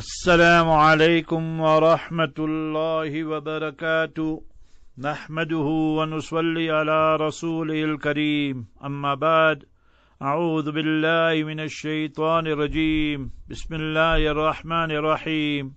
السلام عليكم ورحمة الله وبركاته نحمده ونصلي على رسوله الكريم أما بعد أعوذ بالله من الشيطان الرجيم بسم الله الرحمن الرحيم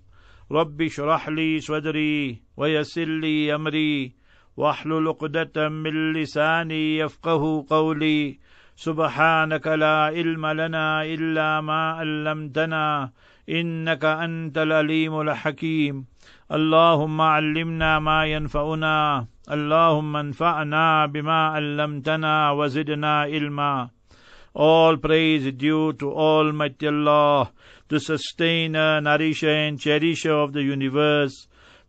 رب اشرح لي صدري ويسر لي أمري واحلل عقدة من لساني يفقه قولي سبحانك لا علم لنا إلا ما علمتنا إنك أنت العليم الحكيم اللهم علمنا ما ينفعنا اللهم انفعنا بما علمتنا وزدنا علما. All praise due to Almighty Allah, the sustainer, nourisher and cherisher of the universe.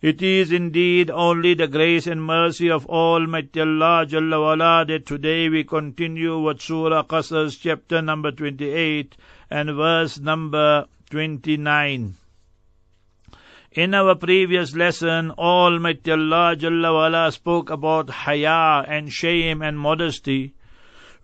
It is indeed only the grace and mercy of Almighty Allah Jalla wa'ala that today we continue with Surah Qasas chapter number 28 and verse number 29. In our previous lesson, Almighty Allah Jalla wa'ala spoke about haya and shame and modesty.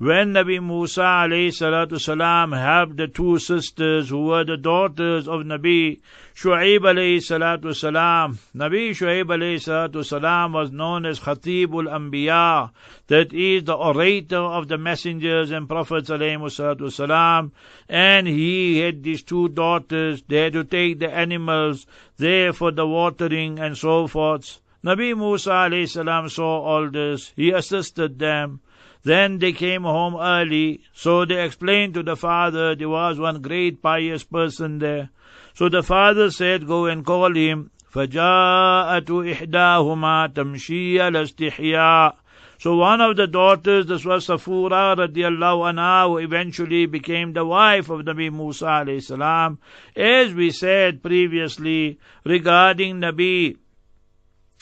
When Nabi Musa alayhi salatu salam helped the two sisters who were the daughters of Nabi Shu'aib alayhi salatu salam, Nabi Shu'aib alayhi salatu salam was known as Khatib al-Anbiya, that is the orator of the messengers and prophets alayhi salatu salam, and he had these two daughters. They had to take the animals there for the watering and so forth. Nabi Musa alayhi salam saw all this. He assisted them. Then they came home early, so they explained to the father there was one great pious person there. So the father said, go and call him. فَجَاءَتُ إِحْدَاهُمَا تَمْشِيَ لَاسْتِحْيَاءَ. So one of the daughters, this was Safura radiallahu anha, who eventually became the wife of Nabi Musa alayhi salam. As we said previously regarding Nabi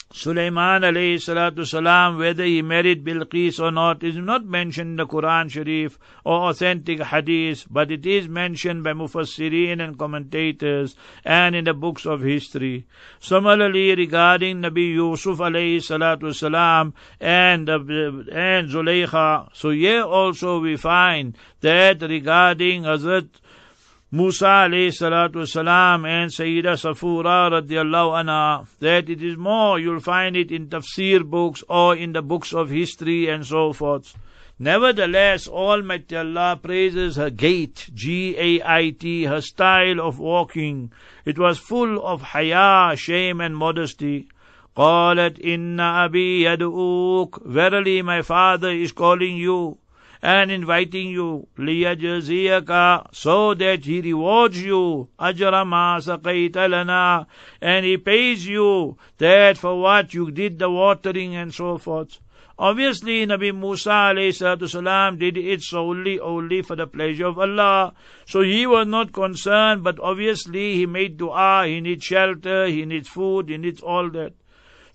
Sulaiman alayhi salatu salam, whether he married Bilqis or not is not mentioned in the Quran Sharif or authentic hadith, but it is mentioned by Mufassirin and commentators and in the books of history. Similarly, regarding Nabi Yusuf alayhi salatu salam and Zulaykha, so here also we find that regarding Hazrat Musa alayhi salatu salam and Sayyida Safura radiallahu anha, that it is more, you'll find it in tafsir books or in the books of history and so forth. Nevertheless, Almighty Allah praises her gait, G-A-I-T, her style of walking. It was full of haya, shame and modesty. قالت إن أبي يدعوك. Verily my father is calling you and inviting you, لِيَجْزِيَكَ, so that he rewards you, أَجْرَ مَا سَقَيْتَ لَنَا, and he pays you that for what you did the watering and so forth. Obviously, Nabi Musa alayhi did it solely only for the pleasure of Allah. So he was not concerned, but obviously he made dua, he needs shelter, he needs food, he needs all that.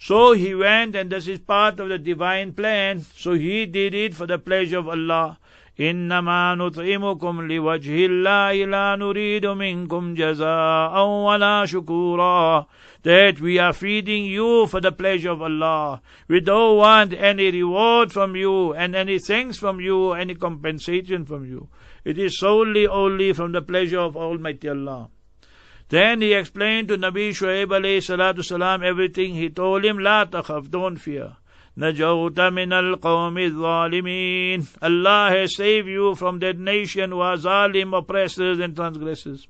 So he went, and this is part of the divine plan. So he did it for the pleasure of Allah. إِنَّمَا نُطْعِمُكُمْ لِوَجْهِ اللَّهِ لَا نُرِيدُ مِنْكُمْ جَزَاءً وَلَا شُكُورًا, that we are feeding you for the pleasure of Allah. We don't want any reward from you and any thanks from you, any compensation from you. It is solely only from the pleasure of Almighty Allah. Then he explained to Nabi Shu'aib alayhi salatu salam everything. He told him, La takhaf, don't fear. Najawta min al-qawmi al-zalimin. Allah has saved you from that nation who are zalim, oppressors and transgressors.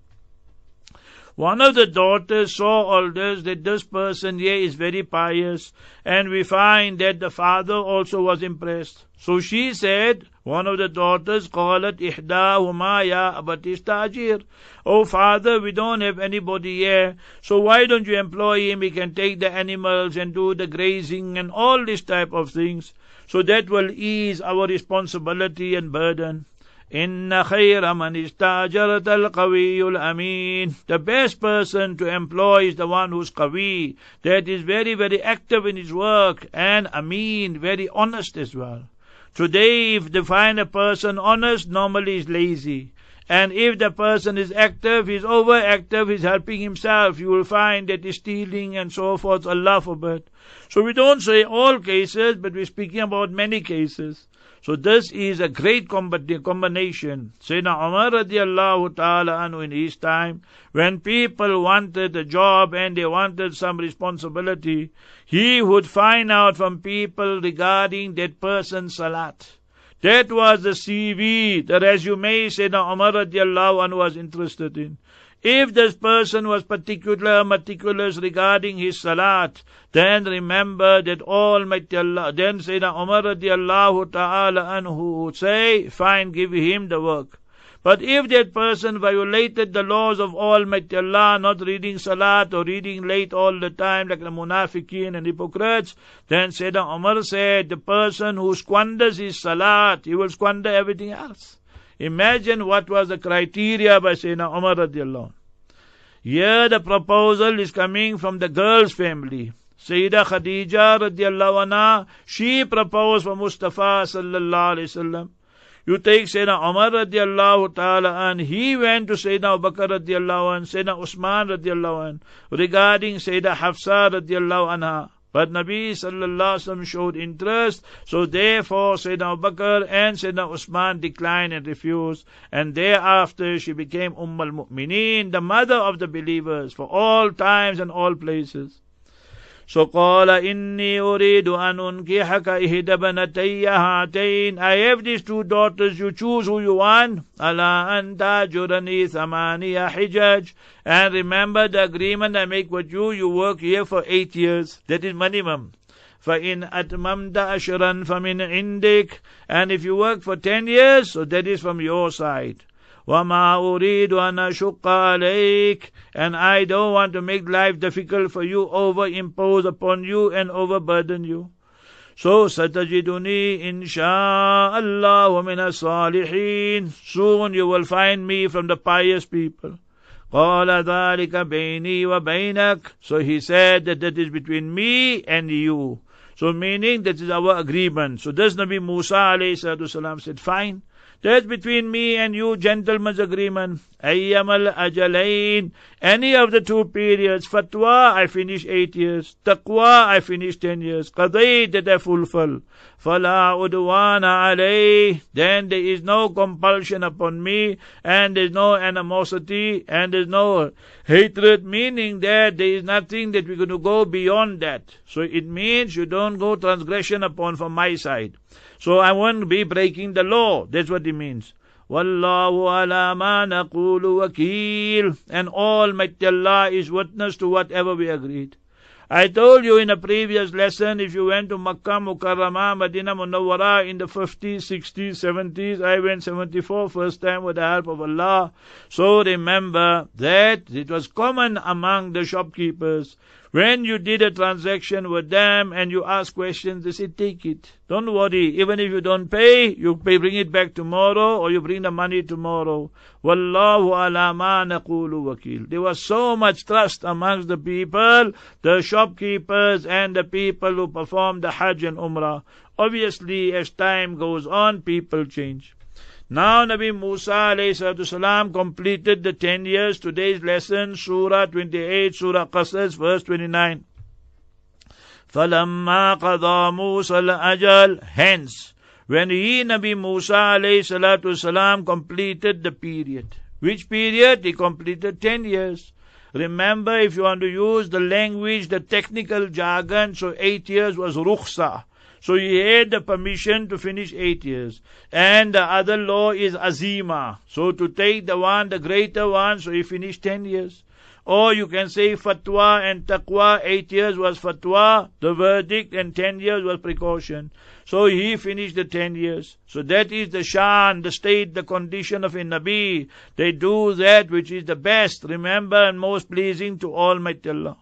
One of the daughters saw all this, that this person here is very pious, and we find that the father also was impressed. So she said, one of the daughters, قالت إحداهما يا أبت استأجر. Oh father, we don't have anybody here, so why don't you employ him? He can take the animals and do the grazing and all this type of things. So that will ease our responsibility and burden. Inna khayra man istajarat al-qawiyul ameen. The best person to employ is the one who's qawi, that is very, very active in his work, and ameen, very honest as well. Today, if they find a person honest, normally is lazy. And if the person is active, he's overactive, he's helping himself. You will find that he's stealing and so forth. Allah forbid. So we don't say all cases, but we're speaking about many cases. So this is a great combination. Sayyidina Umar radiallahu ta'ala anhu in his time, when people wanted a job and they wanted some responsibility, he would find out from people regarding that person's salat. That was the CV, the resume Sayyidina Umar radiallahu anhu was interested in. If this person was meticulous regarding his salat, then remember that Almighty Allah, then Sayyidina Umar radiallahu ta'ala anhu would say, fine, give him the work. But if that person violated the laws of Almighty Allah, not reading salat or reading late all the time like the munafiqeen and hypocrites, then Sayyidina Umar said, the person who squanders his salat, he will squander everything else. Imagine what was the criteria by Sayyidina Umar radiallahu anh. Here the proposal is coming from the girl's family. Sayyida Khadija radiallahu anha, she proposed for Mustafa sallallahu alayhi wasallam. You take Sayyidina Umar radiallahu ta'ala and he went to Sayyidina Abu Bakr radiallahu anh, Sayyidina Usman radiallahu anh, regarding Sayyida Hafsa radiallahu anha. But Nabi sallallahu alaihi wasallam showed interest, so therefore Sayyidina Abu Bakr and Sayyidina Usman declined and refused, and thereafter she became Umm al-Mu'mineen, the mother of the believers, for all times and all places. So qala inni uridu an unkihaka ihda banatayya hatain. I have these two daughters, you choose who you want. Ala anta jurani thamaniya hijaj. And remember the agreement I make with you, you work here for 8 years. That is minimum. Fa in atmamda ashran famin indik. And if you work for 10 years, so that is from your side. وَمَا أُرِيدُ أَنْ أَشُقَّ عَلَيْكَ. And I don't want to make life difficult for you, overimpose upon you and overburden you. So, سَتَجِدُنِي إِنْ شَاءَ اللَّهُ مِنَ الصَّالِحِينَ. Soon you will find me from the pious people. قَالَ ذَلِكَ بَيْنِي وَبَيْنَكَ. So he said that that is between me and you. So meaning that is our agreement. So this Nabi Musa ﷺ said, fine. That's between me and you, gentlemen's agreement. Ayyamal ajalain. Any of the two periods. Fatwa, I finish 8 years. Taqwa, I finish 10 years. Qadai, that I fulfill. Fala udwana alay. Then there is no compulsion upon me, and there is no animosity, and there is no hatred, meaning that there is nothing that we're going to go beyond that. So it means you don't go transgression upon from my side. So I won't be breaking the law. That's what it means. Wallahu ala ma naqulu wakil. And Almighty Allah is witness to whatever we agreed. I told you in a previous lesson, if you went to Makkah, Mukarramah, Madinah, Munawwarah in the 50s, 60s, 70s, I went 74 first time with the help of Allah. So remember that it was common among the shopkeepers. When you did a transaction with them and you ask questions, they say, take it. Don't worry. Even if you don't pay, you bring it back tomorrow, or you bring the money tomorrow. Wallahu ala ma naqulu wakil. There was so much trust amongst the people, the shopkeepers and the people who perform the Hajj and Umrah. Obviously, as time goes on, people change. Now Nabi Musa ﷺ completed the 10 years. Today's lesson, Surah 28, Surah Qasas, verse 29. فَلَمَّا قَضَى مُوسَى الْأَجَلَ. Hence, when he, Nabi Musa ﷺ, completed the period. Which period? He completed 10 years. Remember, if you want to use the language, the technical jargon, so 8 years was rukhsah. So he had the permission to finish 8 years. And the other law is azima. So to take the one, the greater one, so he finished 10 years. Or you can say fatwa and taqwa, 8 years was fatwa, the verdict, and 10 years was precaution. So he finished the 10 years. So that is the shan, the state, the condition of a Nabi. They do that which is the best, remember, and most pleasing to Almighty Allah.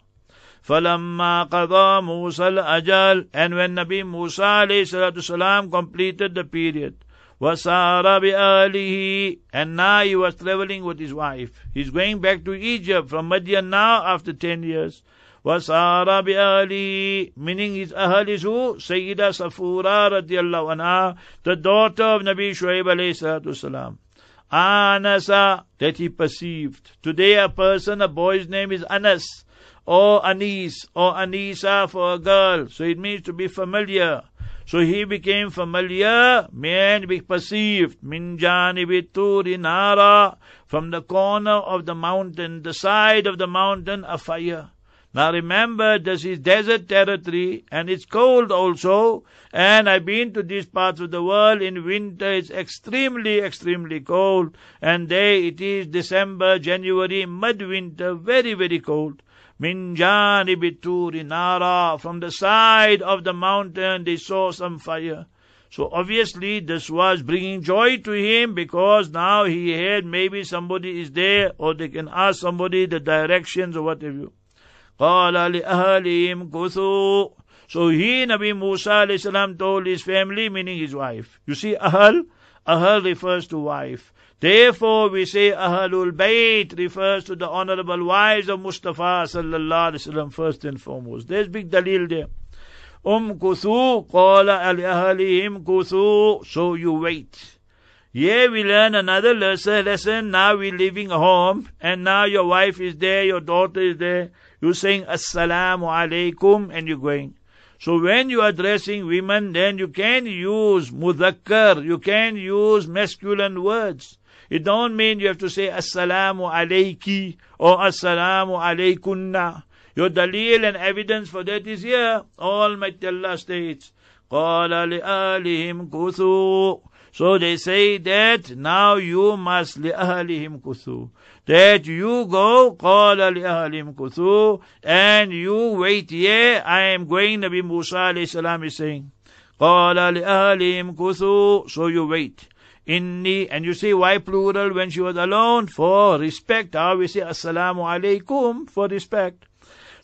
فَلَمَّا قَضَى مُوسَى الْأَجَلَ. And when Nabi Musa ﷺ completed the period, وَسَارَ بِأَهْلِهِ. And now he was traveling with his wife. He's going back to Egypt from Midian now after 10 years. وَسَارَ بِأَهْلِهِ, meaning his ahl is who? Sayyida Safura radiallahu anha, the daughter of Nabi Shu'aib alayhi salatu salam. Anasa, that he perceived. Today a person, a boy's name is Anas, or Anis, or Anisa for a girl. So it means to be familiar. So he became familiar, man perceived, min janibi turi nara, from the corner of the mountain, the side of the mountain, a fire. Now remember, this is desert territory, and it's cold also, and I've been to these parts of the world. In winter it's extremely, extremely cold, and there it is December, January, mid-winter, very, very cold. Min janibi turi nara, from the side of the mountain they saw some fire. So obviously this was bringing joy to him, because now he heard maybe somebody is there, or they can ask somebody the directions or what have you. قَالَ لِأَهَلِهِمْ كُثُوا. So he, Nabi Musa alayhi salam, told his family, meaning his wife. You see, ahl, ahl refers to wife. Therefore we say Ahlul Bayt refers to the honorable wives of Mustafa sallallahu alayhi wasallam first and foremost. There's big dalil there. Kuthu, qala li ahlihim kuthu. So you wait. Here we learn another lesson. Now we're leaving home, and now your wife is there, your daughter is there. You're saying Assalamu Alaikum and you're going. So when you are addressing women, then you can use mudhakkar, you can use masculine words. It don't mean you have to say Assalamu Alayki or Assalamu Alaykunna. Your dalil and evidence for that is here. Almighty Allah states, Qala li ahlihim kuthu. So they say that now you must li ahlihim kuthu, that you go, Qala li ahlihim kuthu, and you wait here. I am going, Nabi Musa alayhi salam is saying, Qala li ahlihim kuthu. So you wait. Inni, and you see why plural when she was alone? For respect. How we say Assalamu Alaikum? For respect.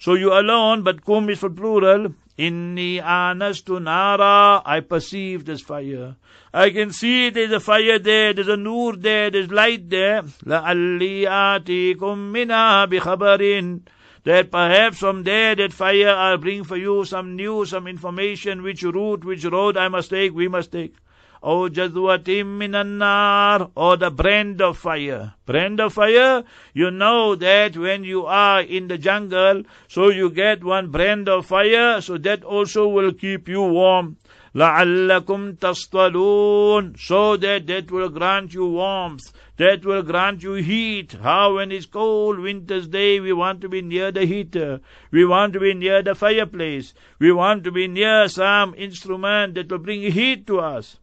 So you alone, but kum is for plural. Inni anastu nara, I perceive this fire. I can see there's a fire there, there's a nur there, there's light there. La'alli atikum minha bi khabarin, that perhaps from there that fire I'll bring for you some news, some information, which route, which road I must take, we must take. O jazwatim minan nar, or the brand of fire. Brand of fire, you know that when you are in the jungle, so you get one brand of fire, so that also will keep you warm. La'allakum tastalun, so that will grant you warmth, that will grant you heat. How when it's cold, winter's day, we want to be near the heater, we want to be near the fireplace, we want to be near some instrument that will bring heat to us.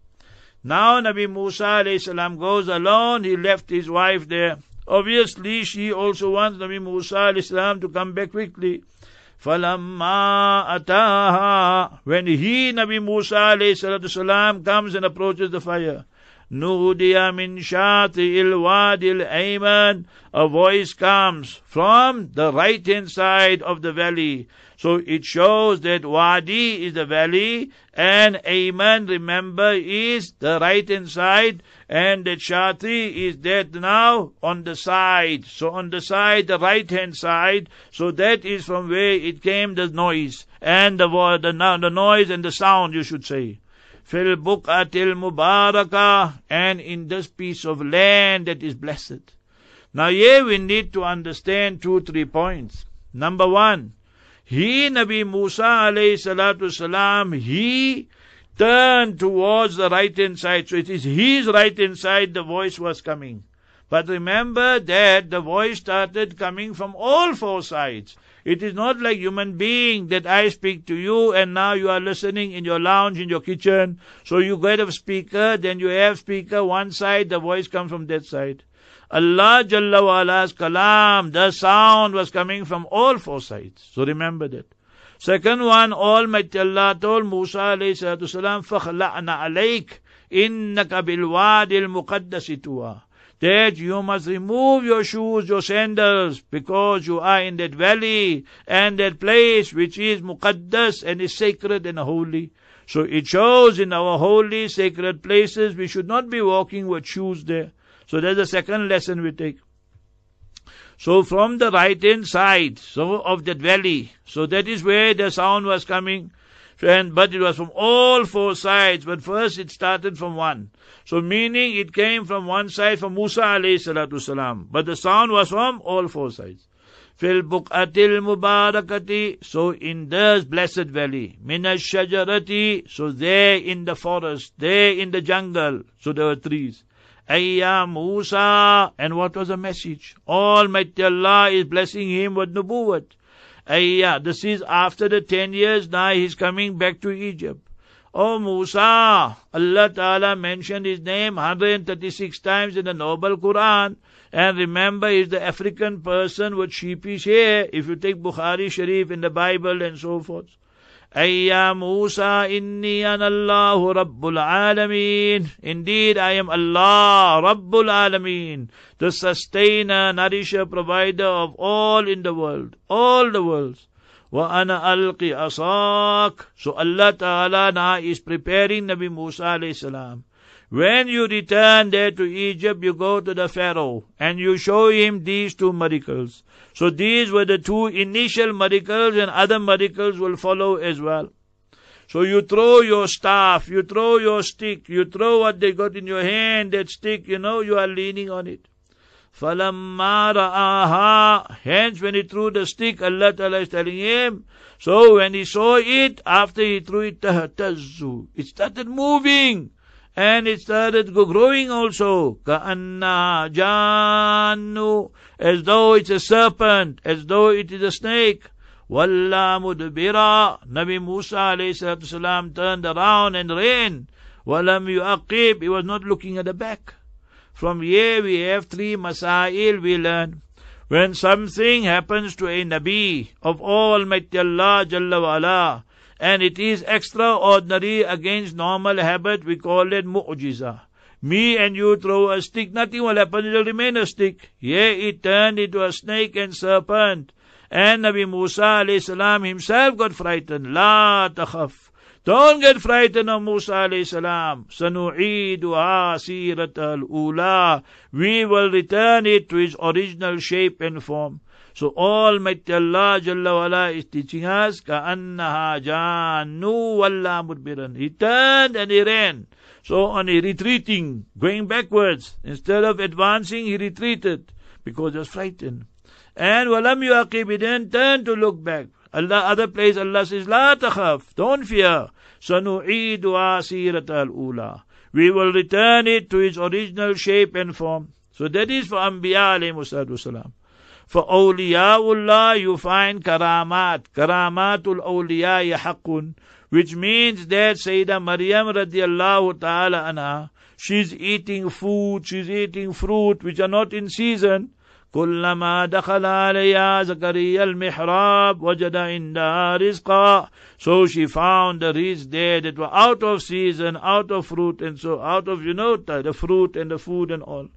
Now Nabi Musa alayhi salam goes alone. He left his wife there. Obviously she also wants Nabi Musa alayhi salam to come back quickly. Falamma ataha, when he, Nabi Musa alayhi salam, comes and approaches the fire, Nudiya min shati'il wadil ayman, a voice comes from the right hand side of the valley. So it shows that wadi is the valley, and ayman, remember, is the right hand side, and that shati is that now on the side. So on the side, the right hand side, so that is from where it came, the noise, and the noise and the sound, you should say. Fil buqatil mubarakah, and in this piece of land that is blessed. Now here we need to understand 2-3 points. Number one, he, Nabi Musa alayhi salatu salam, he turned towards the right hand side. So it is his right hand side the voice was coming. But remember that the voice started coming from all 4 sides. It is not like human being that I speak to you and now you are listening in your lounge, in your kitchen. So you get a speaker, then you have speaker one side, the voice comes from that side. Allah Jalla wa Ala's kalam, the sound was coming from all 4 sides. So remember that. Second one, Almighty Allah told Musa alayhi salatu salam, فَخْلَعْنَا عَلَيْكَ إِنَّكَ بِالْوَادِ الْمُقَدَّسِ تُوَى, that you must remove your shoes, your sandals, because you are in that valley and that place which is muqaddas and is sacred and holy. So it shows in our holy, sacred places, we should not be walking with shoes there. So there's a second lesson we take. So from the right-hand side, so of that valley, so that is where the sound was coming. But it was from all four sides, but first it started from one. So meaning it came from one side, from Musa alayhi salatu salam. But the sound was from all four sides. Fil buqatil mubarakati, so in this blessed valley. Minash shajarati, so there in the forest, there in the jungle, so there were trees. Ayya Musa, and what was the message? Almighty Allah is blessing him with nubuwwat. Ayya, this is after the 10 years, now he's coming back to Egypt. Oh Musa, Allah Ta'ala mentioned his name 136 times in the Noble Quran. And remember, he's the African person with sheepish hair, if you take Bukhari Sharif in the Bible and so forth. Ayya Musa, inni anallahu Rabbul Alameen. Indeed, I am Allah, Rabbul Alameen, the sustainer, nourisher, provider of all in the world, all the worlds. Wa ana alqi asaq. So Allah Ta'ala now is preparing Nabi Musa alayhi salam. When you return there to Egypt, you go to the Pharaoh and you show him these two miracles. So these were the two initial miracles, and other miracles will follow as well. So you throw your staff, you throw your stick, you throw what they got in your hand, that stick, you know, you are leaning on it. فَلَمَّا رَآهَا, hence when he threw the stick, Allah Ta'ala is telling him, so when he saw it, after he threw it, تَهْتَزُّ, it started moving. And it started growing also, ka'anna jannu, as though it's a serpent, as though it is a snake. Walla mudbira, Nabi Musa alayhi salam turned around and ran. Walam yu'aqib, he was not looking at the back. From here we have three masail we learn. When something happens to a Nabi of Almighty Allah Jalla wa Ala, and it is extraordinary against normal habit, we call it mu'jiza. Me and you throw a stick, nothing will happen, it will remain a stick. Here it turned into a snake and serpent. And Nabi Musa alayhi salam himself got frightened. La takhaf. Don't get frightened of Musa alayhi salam. Sanu'iduha siratal ula. We will return it to its original shape and form. So Almighty Allah Jalla wa Ala is teaching us, ka'annaha jannu walla mudbiran. He turned and he ran. So on a retreating, going backwards, instead of advancing, he retreated because he was frightened. And walam yu'aqib, he then turned to look back. Allah, other place Allah says, la takhaf, don't fear. Sanu'idu asiratal ula. We will return it to its original shape and form. So that is for Anbiya alayhi salam. For awliyaullah, you find karamat. Karamatul awliya yahakun, which means that Sayyida Maryam radiallahu ta'ala anha, she's eating food, she's eating fruit, which are not in season. Kullama dakhala alayya Zakariya al-mihrab, wajada inda rizqa. So she found the rizq there that were out of season, out of fruit, and so out of, you know, the fruit and the food and all.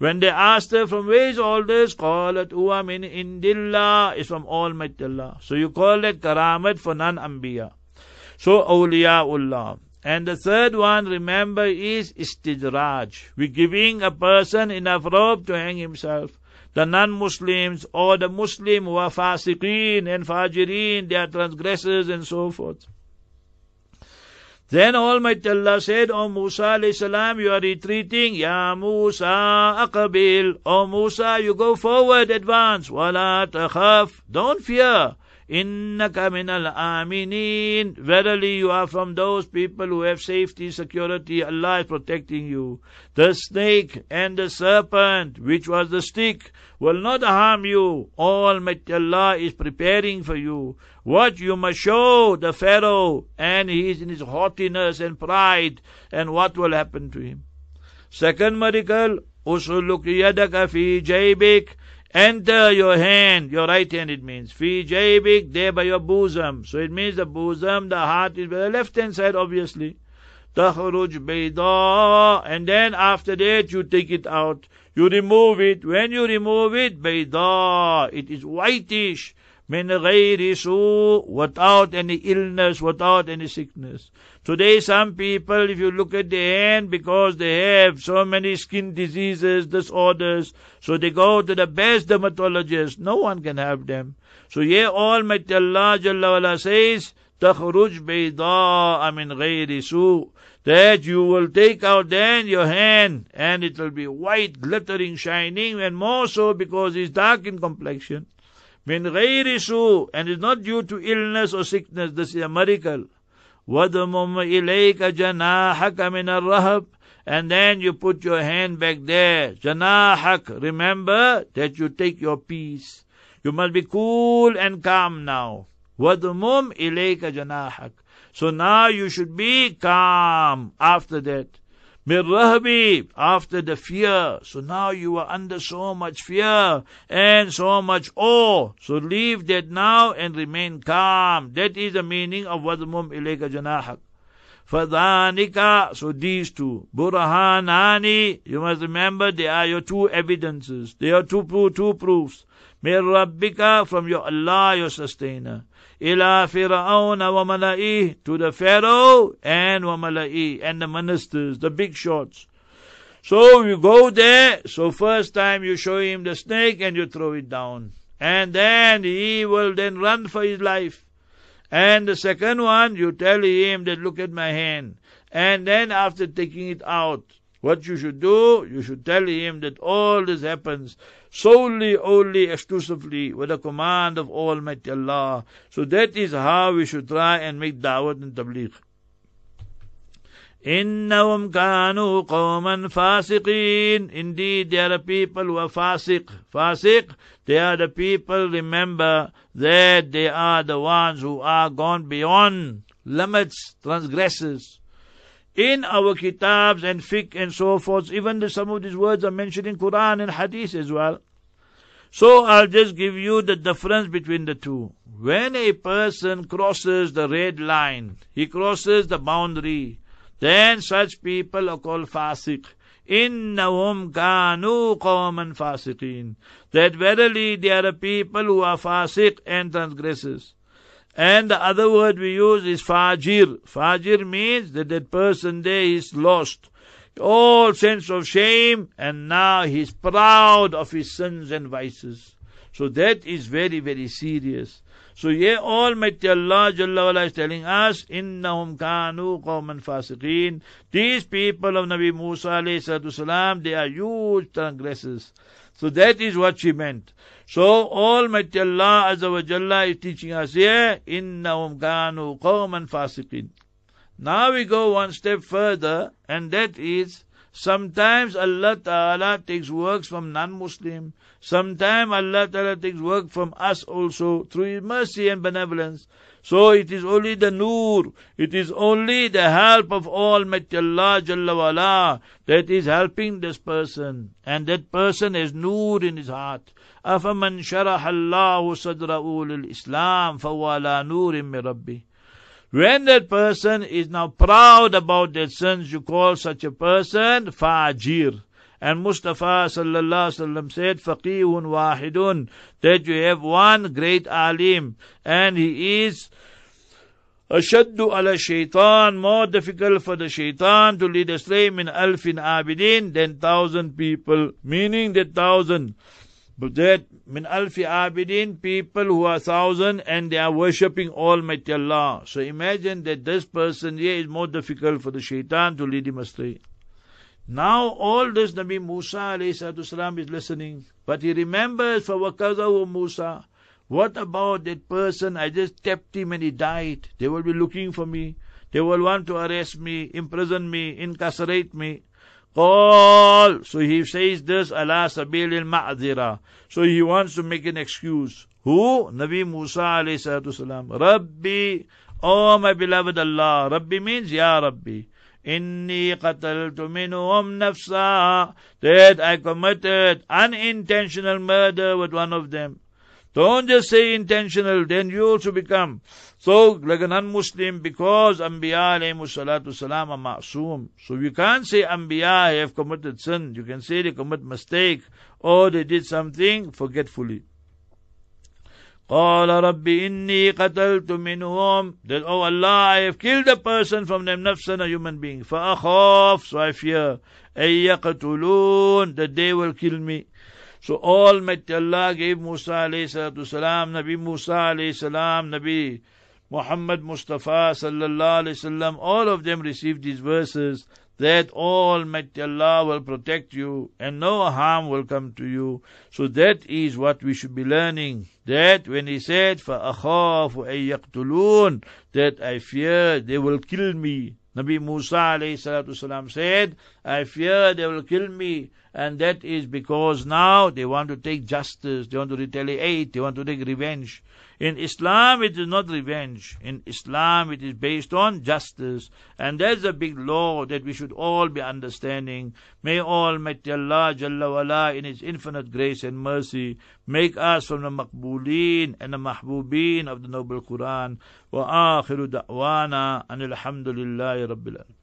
When they asked her, from where is all this? Qalat huwa min indillah, is from Almighty Allah. So you call it karamat for non-anbiya. So awliyaullah. And the third one, remember, is istidraj. We're giving a person enough rope to hang himself. The non-Muslims or the Muslim who are fasiqeen and fajireen, they are transgressors and so forth. Then Almighty Allah said, O Musa alayhi salam, you are retreating. Ya Musa aqbil. O Musa, you go forward, advance. Wala takhaf. Don't fear. Innaka minal aminin. Verily you are from those people who have safety, security. Allah is protecting you. The snake and the serpent, which was the stick, will not harm you. Almighty Allah is preparing for you. What you must show the Pharaoh, and he is in his haughtiness and pride, and what will happen to him. Second miracle, usuluk yadaka fi jaybik. Enter your hand, your right hand it means. Fi jaybik, there by your bosom. So it means the bosom, the heart is by the left hand side obviously. Takhruj bayda, and then after that you take it out. You remove it. When you remove it, bayda, it is whitish. min ghayri su, without any illness, without any sickness. Today some people, if you look at their hand, because they have so many skin diseases, disorders, so they go to the best dermatologist. No one can help them. So here Almighty Allah Jalla wa'ala says, تَخْرُجْ بَيْضَاءَ مِنْ غَيْرِ سُوءٍ, that you will take out then your hand, and it will be white, glittering, shining, and more so because it's dark in complexion. مِنْ غَيْرِ سُوءٍ, and it's not due to illness or sickness. This is a miracle. وَضْمُمْ إِلَيْكَ جَنَاحَكَ مِنَ الرَّهَبِ, and then you put your hand back there. جَنَاحَكَ, remember that you take your peace. You must be cool and calm now. وَضْمُمْ إِلَيْكَ جَنَاحَكَ, so now you should be calm after that. مِنْ رَهْبِ, after the fear. So now you are under so much fear and so much awe. So leave that now and remain calm. That is the meaning of وَضْمُمْ إِلَيْكَ جَنَاحَكَ. فَذَانِكَ, so these two. بُرْهَانَانِ, you must remember they are your two evidences. They are two proofs. مِنْ رَبِّكَ, from your Allah, your sustainer. إِلَىٰ فِرْعَوْنَ وَمَلَئِهِ, to the Pharaoh and وَمَلَئِهِ, and the ministers, the big shots. So you go there, so first time you show him the snake and you throw it down. And then he will then run for his life. And the second one, you tell him that look at my hand. And then after taking it out, what you should do, you should tell him that all this happens solely, only, exclusively with the command of Almighty Allah. So that is how we should try and make da'wat and tabligh. إِنَّهُمْ كَانُوا قَوْمًا فَاسِقِينَ, indeed there are people who are fasiq. Fasiq, they are the people, remember, that they are the ones who are gone beyond limits, transgressors. In our kitabs and fiqh and so forth, even some of these words are mentioned in Quran and Hadith as well. So I'll just give you the difference between the two. When a person crosses the red line, he crosses the boundary, then such people are called fasiq. إِنَّهُمْ كَانُوا قَوْمًا فَاسِقِينَ, that verily they are a people who are fasiq and transgressors. And the other word we use is fajir. Fajir means that that person there is lost all sense of shame, and now he's proud of his sins and vices. So that is very, very serious. So here Almighty Allah Jalla wa'ala is telling us, إِنَّهُمْ كَانُوا قَوْمًا فَاسِقِينَ, these people of Nabi Musa ﷺ, they are huge transgressors. So that is what she meant. So Almighty Allah Azza wa Jalla is teaching us here, إِنَّهُمْ كَانُوا قَوْمًا فَاسِقِينَ. Now we go one step further, and that is, sometimes Allah Ta'ala takes works from non-Muslim. Sometimes Allah Ta'ala takes work from us also, through His mercy and benevolence. So it is only the nur, it is only the help of Almighty Allah Jalla wa'ala that is helping this person. And that person has nur in his heart. أَفَمَنْ شَرَحَ اللَّهُ صَدْرَهُ لِلْإِسْلَامِ فَهُوَ عَلَىٰ نُورٍ مِّن رَبِّهِ. When that person is now proud about their sins, you call such a person fajir. And Mustafa sallallahu alaihi wasallam said, "Faqihun wahidun," that you have one great alim, and he is ashaddu ala shaitan, more difficult for the shaitan to lead astray min alfin abidin than 1,000 people, meaning that 1,000. But that min alfi abidin, people who are 1,000 and they are worshipping Almighty Allah. So imagine that this person here is more difficult for the shaitan to lead him astray. Now all this Nabi Musa ﷺ is listening, but he remembers for wakazahu Musa. What about that person? I just tapped him and he died. They will be looking for me. They will want to arrest me, imprison me, incarcerate me. All, so he says this, ala sabilil ma'adhira. So he wants to make an excuse. Who? Nabi Musa alayhi salatu salam. Rabbi, oh my beloved Allah. Rabbi means Ya Rabbi. Inni qataltu minhum nafsa, that I committed unintentional murder with one of them. Don't just say intentional, then you also become so like a non-Muslim, because Anbiya alayhimus salatu salam are ma'soom. So you can't say Anbiya have committed sin. You can say they commit mistake or they did something forgetfully. قَالَ رَبِّ إِنِّي قَتَلْتُ مِنْهُمْ That, oh Allah, I have killed a person from them, nafsan, a human being. فَأَخَافُ So I fear. أَيَّقَتُلُونَ That they will kill me. So Almighty Allah gave Musa alayhi salatu salam, Nabi Musa alayhi salam, Nabi Muhammad Mustafa sallallahu alayhi wasallam, all of them received these verses that Almighty Allah will protect you and no harm will come to you. So that is what we should be learning. That when he said, فَأَخَافُ أَن يَقْتُلُونَ That I fear they will kill me. Nabi Musa alayhi salatu salam said, I fear they will kill me. And that is because now they want to take justice, they want to retaliate, they want to take revenge. In Islam, it is not revenge. In Islam, it is based on justice. And that's a big law that we should all be understanding. May Almighty Allah Jalla wa'ala in His infinite grace and mercy make us from the Maqbooleen and the Mahboobeen of the Noble Quran. Wa akhiru da'wana anil hamdulillahi rabbil alamin.